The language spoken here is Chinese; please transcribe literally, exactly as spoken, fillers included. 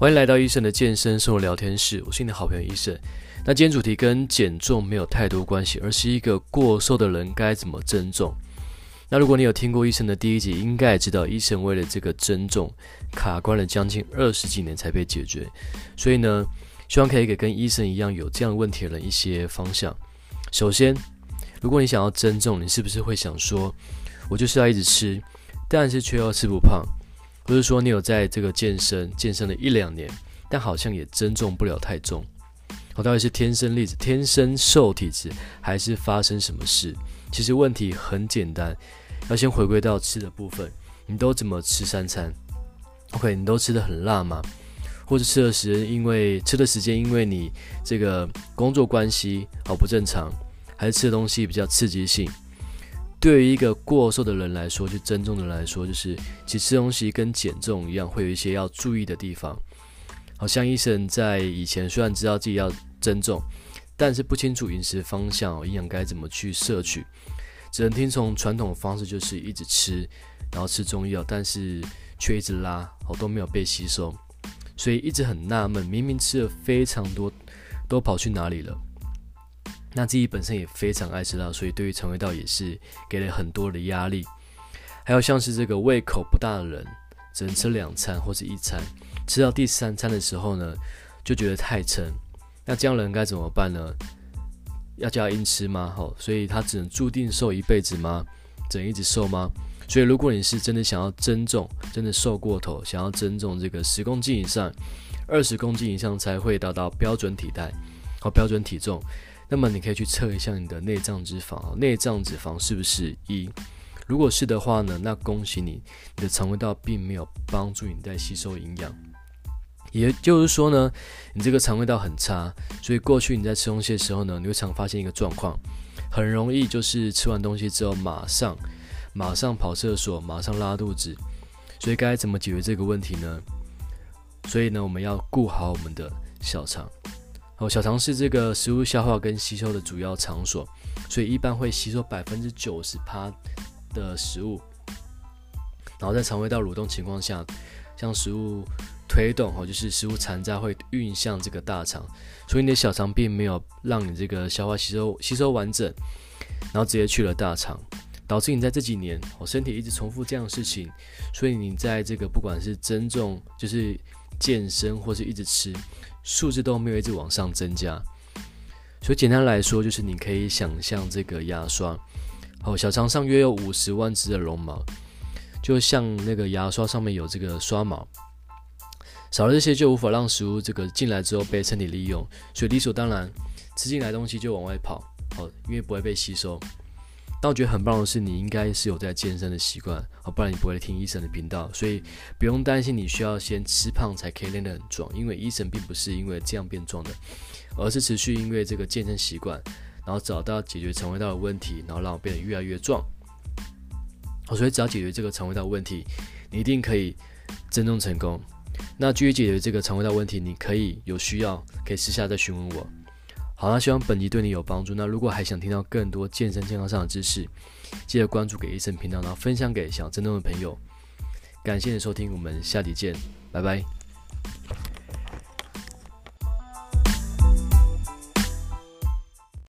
欢迎来到Eason的健身生活聊天室，我是你的好朋友Eason。那今天主题跟减重没有太多关系，而是一个过瘦的人该怎么增重。那如果你有听过Eason的第一集，应该也知道Eason为了这个增重卡关了将近二十几年才被解决，所以呢，希望可以给跟Eason一样有这样问题的人一些方向。首先，如果你想要增重，你是不是会想说，我就是要一直吃，但是却又吃不胖，或者说你有在这个健身健身了一两年，但好像也增重不了太重。好，到底是天生丽质、天生瘦体质，还是发生什么事？其实问题很简单，要先回归到吃的部分，你都怎么吃三餐 ？OK， 你都吃得很辣吗？或者吃的时间，因为吃的时间因为你这个工作关系好不正常，还是吃的东西比较刺激性。对于一个过瘦的人来说，就增重的人来说，就是其实吃东西跟减重一样，会有一些要注意的地方。好像Eason在以前虽然知道自己要增重，但是不清楚饮食方向、营养该怎么去摄取，只能听从传统方式，就是一直吃，然后吃中药，但是却一直拉，好都没有被吸收。所以一直很纳闷，明明吃了非常多，都跑去哪里了？那自己本身也非常爱吃辣，所以对于肠胃道也是给了很多的压力。还有像是这个胃口不大的人，只能吃两餐或是一餐，吃到第三餐的时候呢，就觉得太撑。那这样人该怎么办呢？要叫他硬吃吗？哦，所以他只能注定瘦一辈子吗？只能一直瘦吗？所以如果你是真的想要增重，真的瘦过头，想要增重这个十公斤以上、二十公斤以上才会达到标准体态和标准体重，那么你可以去测一下你的内脏脂肪，内脏脂肪是不是一？如果是的话呢，那恭喜你，你的肠胃道并没有帮助你在吸收营养。也就是说呢，你这个肠胃道很差，所以过去你在吃东西的时候呢，你会常发现一个状况，很容易就是吃完东西之后马上。马上跑厕所，马上拉肚子，所以该怎么解决这个问题呢？所以呢，我们要顾好我们的小肠。哦，小肠是这个食物消化跟吸收的主要场所，所以一般会吸收 百分之九十 的食物，然后在肠胃道蠕动情况下，像食物推动，哦，就是食物残渣会运向这个大肠，所以你的小肠并没有让你这个消化吸收吸收完整，然后直接去了大肠。导致你在这几年，哦，身体一直重复这样的事情，所以你在这个不管是增重，就是健身，或是一直吃，数字都没有一直往上增加。所以简单来说，就是你可以想象这个牙刷，哦，小肠上约有五十万只的绒毛，就像那个牙刷上面有这个刷毛，少了这些就无法让食物这个进来之后被身体利用，所以理所当然，吃进来的东西就往外跑，哦，因为不会被吸收。但我觉得很棒的是，你应该是有在健身的习惯，不然你不会听Eason的频道，所以不用担心你需要先吃胖才可以练得很壮，因为Eason并不是因为这样变壮的，而是持续因为这个健身习惯，然后找到解决肠胃道的问题，然后让我变得越来越壮。所以只要解决这个肠胃道问题，你一定可以增重成功。那至于解决这个肠胃道问题，你可以有需要可以私下再询问我。好，那希望本集对你有帮助。那如果还想听到更多健身健康上的知识，记得关注给Eason频道，然后分享给想增重的朋友。感谢你的收听，我们下集见，拜拜。